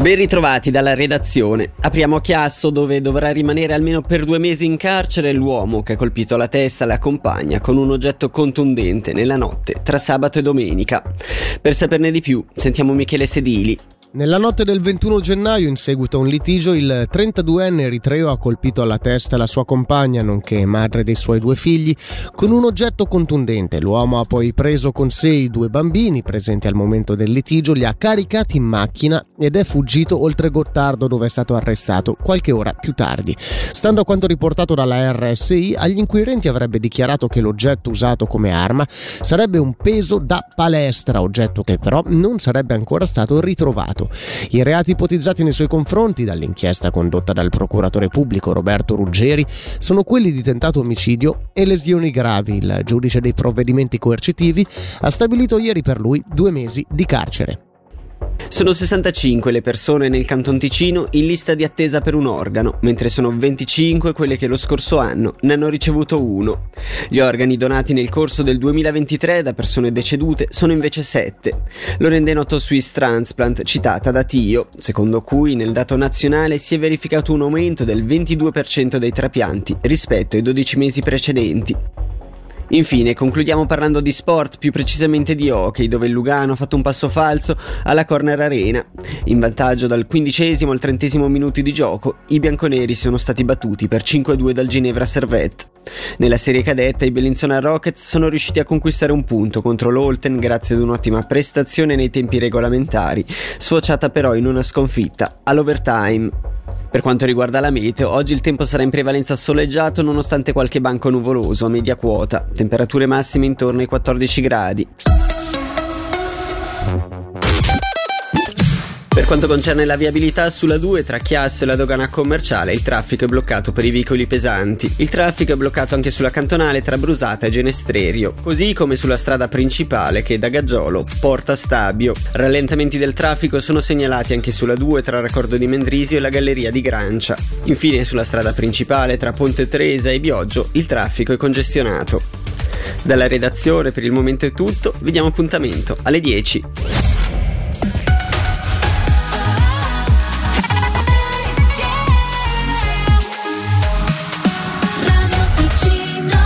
Ben ritrovati dalla redazione. Apriamo a Chiasso, dove dovrà rimanere almeno per 2 mesi in carcere l'uomo che ha colpito la testa alla compagna con un oggetto contundente nella notte tra sabato e domenica. Per saperne di più sentiamo Michele Sedili. Nella notte del 21 gennaio, in seguito a un litigio, il 32enne eritreo ha colpito alla testa la sua compagna, nonché madre dei suoi 2 figli, con un oggetto contundente. L'uomo ha poi preso con sé i 2 bambini presenti al momento del litigio, li ha caricati in macchina ed è fuggito oltre Gottardo, dove è stato arrestato qualche ora più tardi. Stando a quanto riportato dalla RSI, agli inquirenti avrebbe dichiarato che l'oggetto usato come arma sarebbe un peso da palestra, oggetto che però non sarebbe ancora stato ritrovato. I reati ipotizzati nei suoi confronti dall'inchiesta condotta dal procuratore pubblico Roberto Ruggeri sono quelli di tentato omicidio e lesioni gravi. Il giudice dei provvedimenti coercitivi ha stabilito ieri per lui 2 mesi di carcere. Sono 65 le persone nel Canton Ticino in lista di attesa per un organo, mentre sono 25 quelle che lo scorso anno ne hanno ricevuto uno. Gli organi donati nel corso del 2023 da persone decedute sono invece 7. Lo rende noto Swiss Transplant, citata da Tio, secondo cui nel dato nazionale si è verificato un aumento del 22% dei trapianti rispetto ai 12 mesi precedenti. Infine, concludiamo parlando di sport, più precisamente di hockey, dove il Lugano ha fatto un passo falso alla Cornèr Arena. In vantaggio dal 15° al 30° minuti di gioco, i bianconeri sono stati battuti per 5-2 dal Ginevra Servette. Nella serie cadetta, i Bellinzona Rockets sono riusciti a conquistare un punto contro l'Olten grazie ad un'ottima prestazione nei tempi regolamentari, sfociata però in una sconfitta all'overtime. Per quanto riguarda la meteo, oggi il tempo sarà in prevalenza soleggiato nonostante qualche banco nuvoloso a media quota, temperature massime intorno ai 14 gradi. Per quanto concerne la viabilità, sulla 2 tra Chiasso e la dogana commerciale il traffico è bloccato per i veicoli pesanti. Il traffico è bloccato anche sulla cantonale tra Brusata e Genestrerio, così come sulla strada principale che da Gaggiolo porta a Stabio. Rallentamenti del traffico sono segnalati anche sulla 2 tra Raccordo di Mendrisio e la Galleria di Grancia. Infine, sulla strada principale tra Ponte Tresa e Bioggio il traffico è congestionato. Dalla redazione per il momento è tutto, vi diamo appuntamento alle 10.